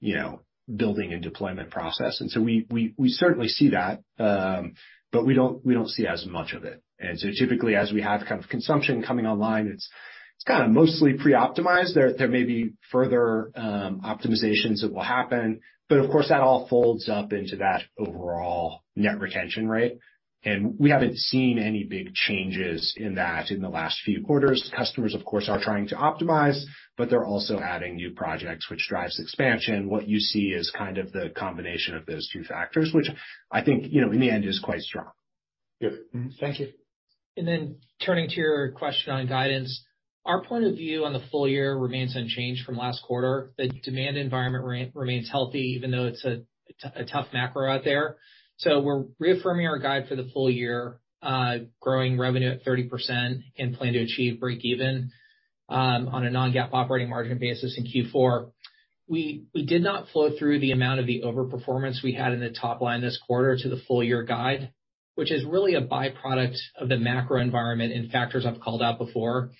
you know, building and deployment process. And so we we we certainly see that, um, but we don't we don't see as much of it. And so typically, as we have kind of consumption coming online, it's it's kind of mostly pre-optimized. There there may be further um, optimizations that will happen. But of course, that all folds up into that overall net retention rate. And we haven't seen any big changes in that in the last few quarters. Customers, of course, are trying to optimize, but they're also adding new projects, which drives expansion. What you see is kind of the combination of those two factors, which I think, you know, in the end is quite strong. Yep. Mm-hmm. Thank you. And then turning to your question on guidance, our point of view on the full year remains unchanged from last quarter. The demand environment remains healthy, even though it's a, t- a tough macro out there. So we're reaffirming our guide for the full year, uh, growing revenue at thirty percent and plan to achieve break even um, on a non-GAAP operating margin basis in Q four. We we did not flow through the amount of the overperformance we had in the top line this quarter to the full year guide, which is really a byproduct of the macro environment and factors I've called out before,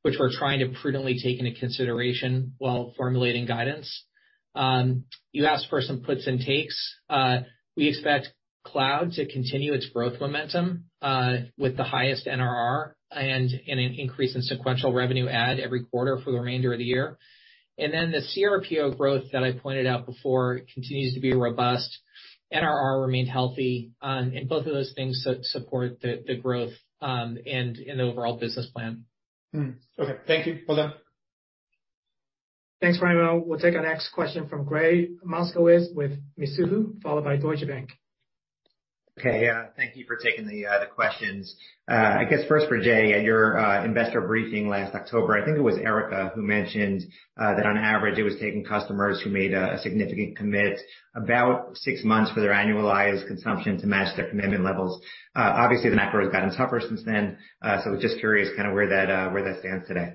which we're trying to prudently take into consideration while formulating guidance. Um, you asked for some puts and takes. Uh, we expect cloud to continue its growth momentum uh, with the highest N R R and, and an increase in sequential revenue add every quarter for the remainder of the year. And then the C R P O growth that I pointed out before continues to be robust. N R R remained healthy, um, and both of those things su- support the, the growth um, and, and the overall business plan. Okay, thank you. Well done. Thanks, Raimo. We'll take our next question from Gray Moscowis with Mizuho, followed by Deutsche Bank. Okay, uh, thank you for taking the uh, the questions. Uh, I guess first for Jay, at your uh, investor briefing last October, I think it was Erica who mentioned uh, that on average it was taking customers who made a, a significant commit about six months for their annualized consumption to match their commitment levels. Uh, obviously, the macro has gotten tougher since then, uh, so just curious, kind of where that uh, where that stands today.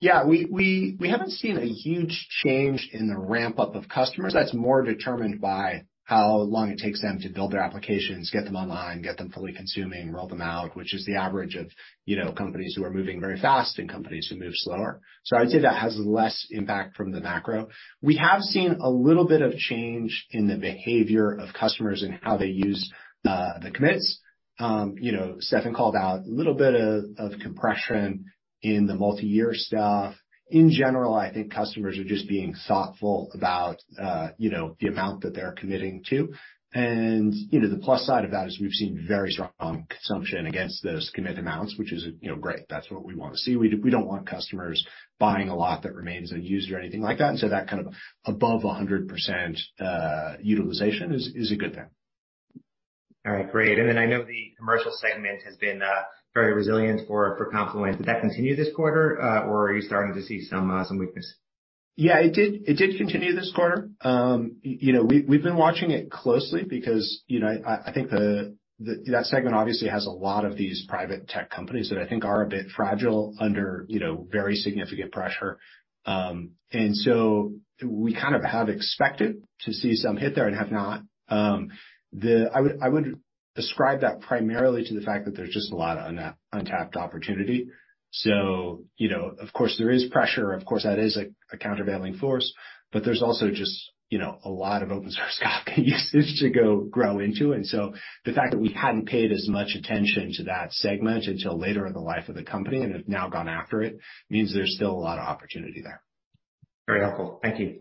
Yeah, we we we haven't seen a huge change in the ramp up of customers. That's more determined by how long it takes them to build their applications, get them online, get them fully consuming, roll them out, which is the average of, you know, companies who are moving very fast and companies who move slower. So I would say that has less impact from the macro. We have seen a little bit of change in the behavior of customers and how they use uh, the commits. Um, you know, Stephen called out a little bit of, of compression in the multi-year stuff. In general, I think customers are just being thoughtful about, uh, you know, the amount that they're committing to. And, you know, the plus side of that is we've seen very strong consumption against those commit amounts, which is, you know, great. That's what we want to see. We do, we don't want customers buying a lot that remains unused or anything like that. And so that kind of above one hundred percent uh, utilization is, is a good thing. All right, great. And then I know the commercial segment has been uh, very resilient for, for Confluent. Did that continue this quarter, uh, or are you starting to see some uh, some weakness? Yeah, it did. It did continue this quarter. Um, you know, we, we've been watching it closely because, you know, I, I think the, the that segment obviously has a lot of these private tech companies that I think are a bit fragile under, you know, very significant pressure. Um, and so we kind of have expected to see some hit there and have not. Um, The, I would, I would ascribe that primarily to the fact that there's just a lot of unna- untapped opportunity. So, you know, of course there is pressure. Of course that is a, a countervailing force, but there's also just, you know, a lot of open source Kafka usage to go grow into. And so the fact that we hadn't paid as much attention to that segment until later in the life of the company and have now gone after it means there's still a lot of opportunity there. Very helpful. Thank you.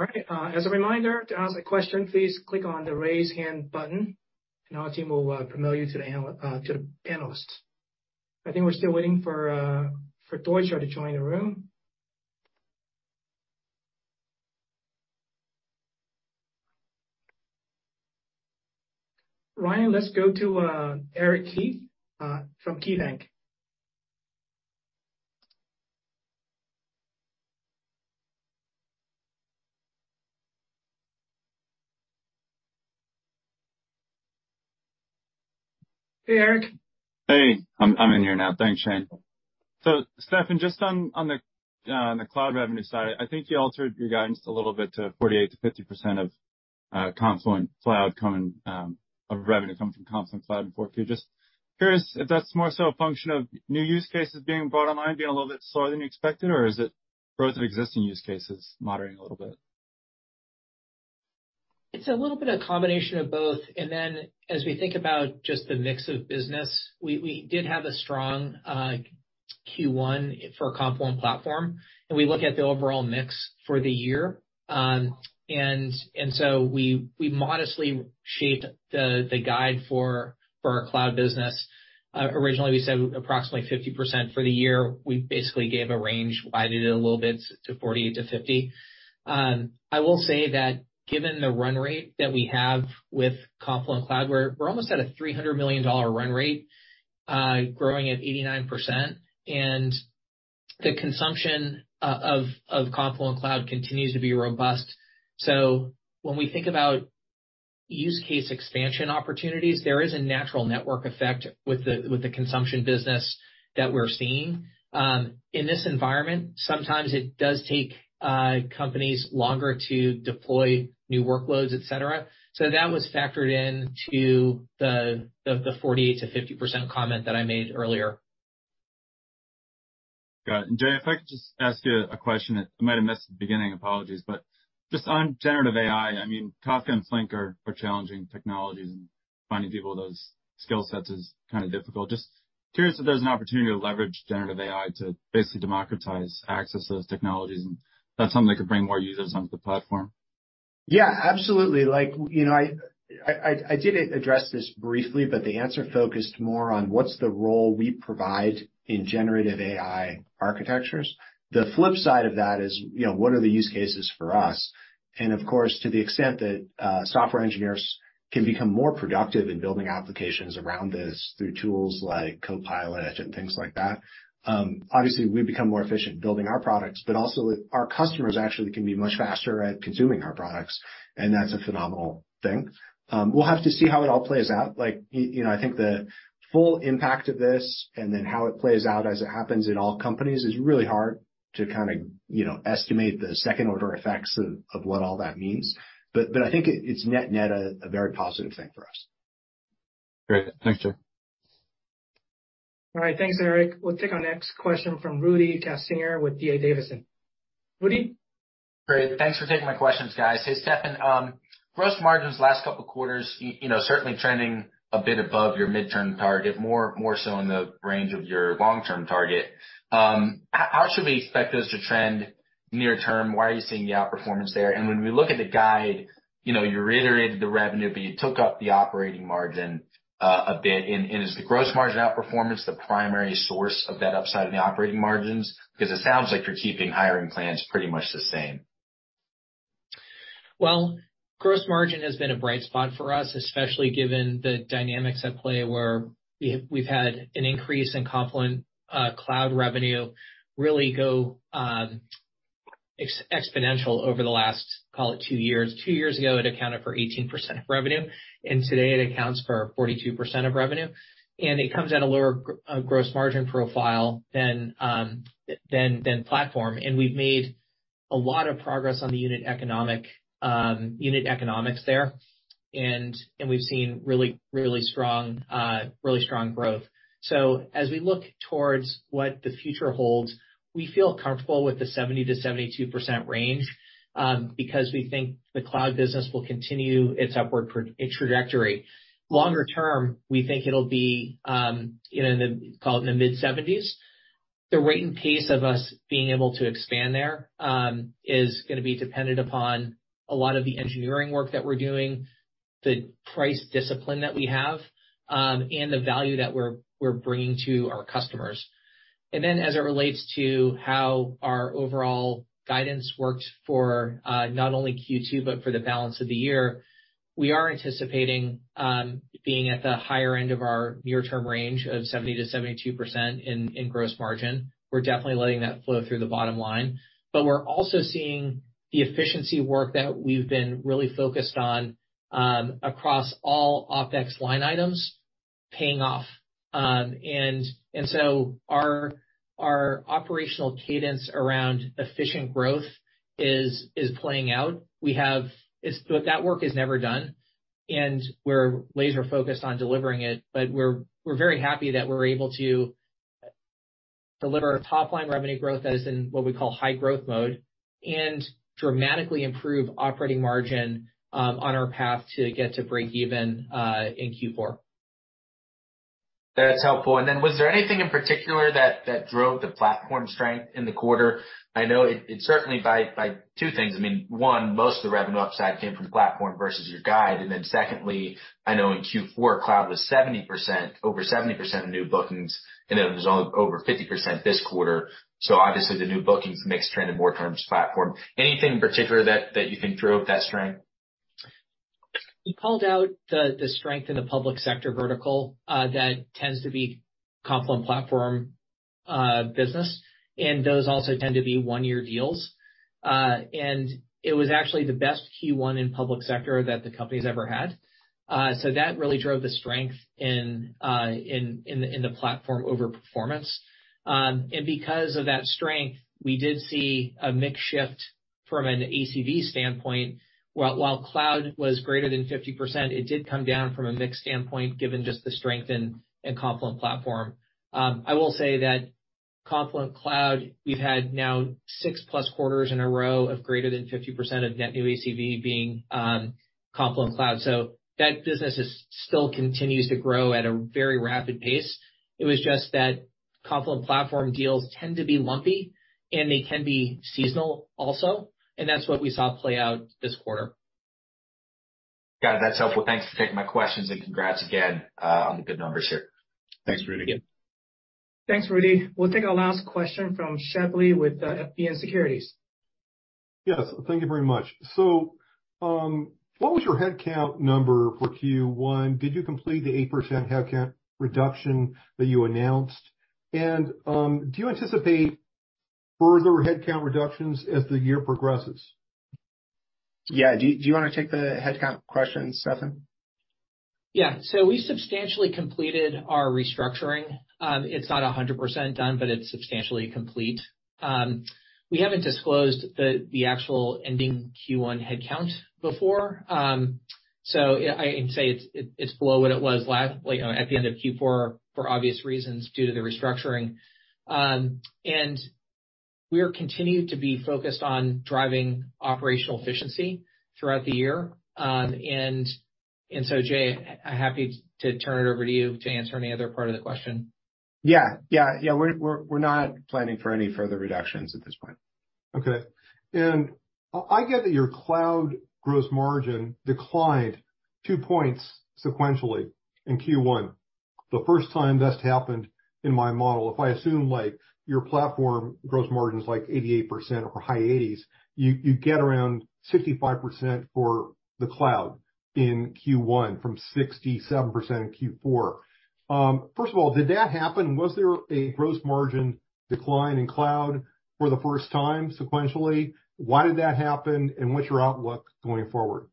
All right. Uh, as a reminder, to ask a question, please click on the raise hand button. and our team will uh, promote you to the, anal- uh, to the panelists. I think we're still waiting for uh, for Deutscher to join the room. Ryan, let's go to uh, Eric Keith uh, from KeyBank. Hey, Eric. Hey, I'm I'm in here now. Thanks, Shane. So, Stephen, just on on the uh, on the cloud revenue side, I think you altered your guidance a little bit to forty-eight to fifty percent of uh, Confluent Cloud coming um, of revenue coming from Confluent Cloud in four Q. Just curious if that's more so a function of new use cases being brought online being a little bit slower than you expected, or is it growth of existing use cases moderating a little bit? It's a little bit of a combination of both. And then as we think about just the mix of business, we, we did have a strong uh, Q one for Confluent Platform, and we look at the overall mix for the year. Um, and and so we we modestly shaped the, the guide for, for our cloud business. Uh, originally, we said approximately fifty percent for the year. We basically gave a range, widened it a little bit to forty-eight to fifty. Um, I will say that given the run rate that we have with Confluent Cloud, we're, we're almost at a three hundred million dollars run rate, uh, growing at eighty-nine percent. And the consumption uh, of, of Confluent Cloud continues to be robust. So when we think about use case expansion opportunities, there is a natural network effect with the, with the consumption business that we're seeing. Um, in this environment, sometimes it does take uh, companies longer to deploy new workloads, et cetera. So that was factored in to the, the, the forty-eight to fifty percent comment that I made earlier. Got it. And Jay, if I could just ask you a question that I might have missed at the beginning, apologies, but just on generative A I, I mean, Kafka and Flink are, are challenging technologies, and finding people with those skill sets is kind of difficult. Just curious if there's an opportunity to leverage generative A I to basically democratize access to those technologies, and that's something that could bring more users onto the platform. Yeah, absolutely. Like, you know, I, I, I did address this briefly, but the answer focused more on what's the role we provide in generative A I architectures. The flip side of that is, you know, what are the use cases for us? And of course, to the extent that uh, software engineers can become more productive in building applications around this through tools like Copilot and things like that, Um, obviously, we become more efficient building our products, but also our customers actually can be much faster at consuming our products, and that's a phenomenal thing. Um, we'll have to see how it all plays out. Like, you know, I think the full impact of this and then how it plays out as it happens in all companies is really hard to kind of, you know, estimate the second order effects of, of what all that means. But but I think it, it's net net a, a very positive thing for us. Great. Thanks, Jay. All right, thanks, Eric. We'll take our next question from Rudy Castinger with D A Davidson. Rudy? Great. Thanks for taking my questions, guys. Hey, Stephen, um, gross margins last couple of quarters, you, you know, certainly trending a bit above your midterm target, more more so in the range of your long-term target. Um, how should we expect those to trend near term? Why are you seeing the outperformance there? And when we look at the guide, you know, you reiterated the revenue, but you took up the operating margin Uh, a bit, and, and is the gross margin outperformance the primary source of that upside in the operating margins? Because it sounds like you're keeping hiring plans pretty much the same. Well, gross margin has been a bright spot for us, especially given the dynamics at play where we have, we've had an increase in Confluent uh, Cloud revenue really go um, ex- exponential over the last, call it two years. Two years ago, it accounted for eighteen percent of revenue, and today it accounts for forty-two percent of revenue. And it comes at a lower gr- uh, gross margin profile than, um, than, than platform. And we've made a lot of progress on the unit economic, um, unit economics there. And, and we've seen really, really strong, uh, really strong growth. So as we look towards what the future holds, we feel comfortable with the seventy to seventy-two percent range. Um, because we think the cloud business will continue its upward pro- trajectory. Longer term, we think it'll be, um, you know, in the, call it in the mid seventies. The rate and pace of us being able to expand there um, is going to be dependent upon a lot of the engineering work that we're doing, the price discipline that we have, um, and the value that we're we're bringing to our customers. And then as it relates to how our overall guidance worked for uh, not only Q two, but for the balance of the year, we are anticipating um, being at the higher end of our near-term range of seventy to seventy-two percent in, in gross margin. We're definitely letting that flow through the bottom line. But we're also seeing the efficiency work that we've been really focused on um, across all OpEx line items paying off. Um, and and so our our operational cadence around efficient growth is is playing out. We have it's that work is never done, and we're laser focused on delivering it. But we're we're very happy that we're able to deliver top line revenue growth that is in what we call high growth mode, and dramatically improve operating margin um, on our path to get to break even uh, in Q four. That's helpful. And then was there anything in particular that, that drove the platform strength in the quarter? I know it, it certainly by, by two things. I mean, one, most of the revenue upside came from platform versus your guide. And then secondly, I know in Q four, cloud was seventy percent, over seventy percent of new bookings, and it was only over fifty percent this quarter. So obviously the new bookings mix trended more towards platform. Anything in particular that, that you think drove that strength? You called out the, the strength in the public sector vertical uh, that tends to be Confluent platform uh, business, and those also tend to be one-year deals. Uh, and it was actually the best Q one in public sector that the company's ever had. Uh, so that really drove the strength in uh, in in the, in the platform over performance. Um, and because of that strength, we did see a mix shift from an A C V standpoint. While, while cloud was greater than fifty percent, it did come down from a mix standpoint, given just the strength in, in Confluent Platform. Um, I will say that Confluent Cloud, we've had now six plus quarters in a row of greater than fifty percent of net new A C V being um, Confluent Cloud. So that business is still continues to grow at a very rapid pace. It was just that Confluent Platform deals tend to be lumpy, and they can be seasonal also. And that's what we saw play out this quarter. Got it. That's helpful. Thanks for taking my questions, and congrats again uh, on the good numbers here. Thanks, Rudy. Thank Thanks, Rudy. We'll take our last question from Shepley with uh, F B N Securities. Yes, thank you very much. So um, what was your headcount number for Q one? Did you complete the eight percent headcount reduction that you announced? And um, do you anticipate further headcount reductions as the year progresses? Yeah, do you, do you want to take the headcount question, Stephen? Yeah, so we substantially completed our restructuring. Um, it's not one hundred percent done, but it's substantially complete. Um, we haven't disclosed the, the actual ending Q one headcount before, um, so I can say it's it, it's below what it was last, like, you know, at the end of Q four for obvious reasons due to the restructuring. Um, and we are continued to be focused on driving operational efficiency throughout the year. Um, and and so, Jay, I'm happy to turn it over to you to answer any other part of the question. Yeah, yeah, yeah. We're we're we're not planning for any further reductions at this point. Okay. And I get that your cloud gross margin declined two points sequentially in Q one. The first time that's happened in my model. If I assume like your platform gross margins like eighty-eight percent or high eighties, you, you get around sixty-five percent for the cloud in Q one from sixty-seven percent in Q four. Um, first of all, did that happen? Was there a gross margin decline in cloud for the first time sequentially? Why did that happen? And what's your outlook going forward?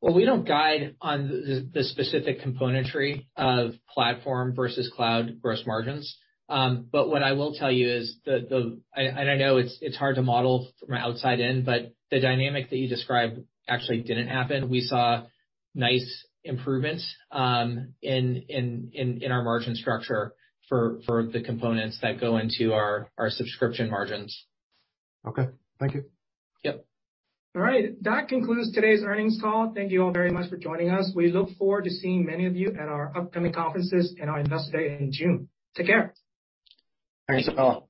Well, we don't guide on the, the specific componentry of platform versus cloud gross margins. Um, but what I will tell you is the, the I, and I know it's it's hard to model from outside in, but the dynamic that you described actually didn't happen. We saw nice improvements um, in, in in in our margin structure for for the components that go into our our subscription margins. Okay, thank you. Yep. All right. That concludes today's earnings call. Thank you all very much for joining us. We look forward to seeing many of you at our upcoming conferences and our Investor Day in June. Take care. Thanks all.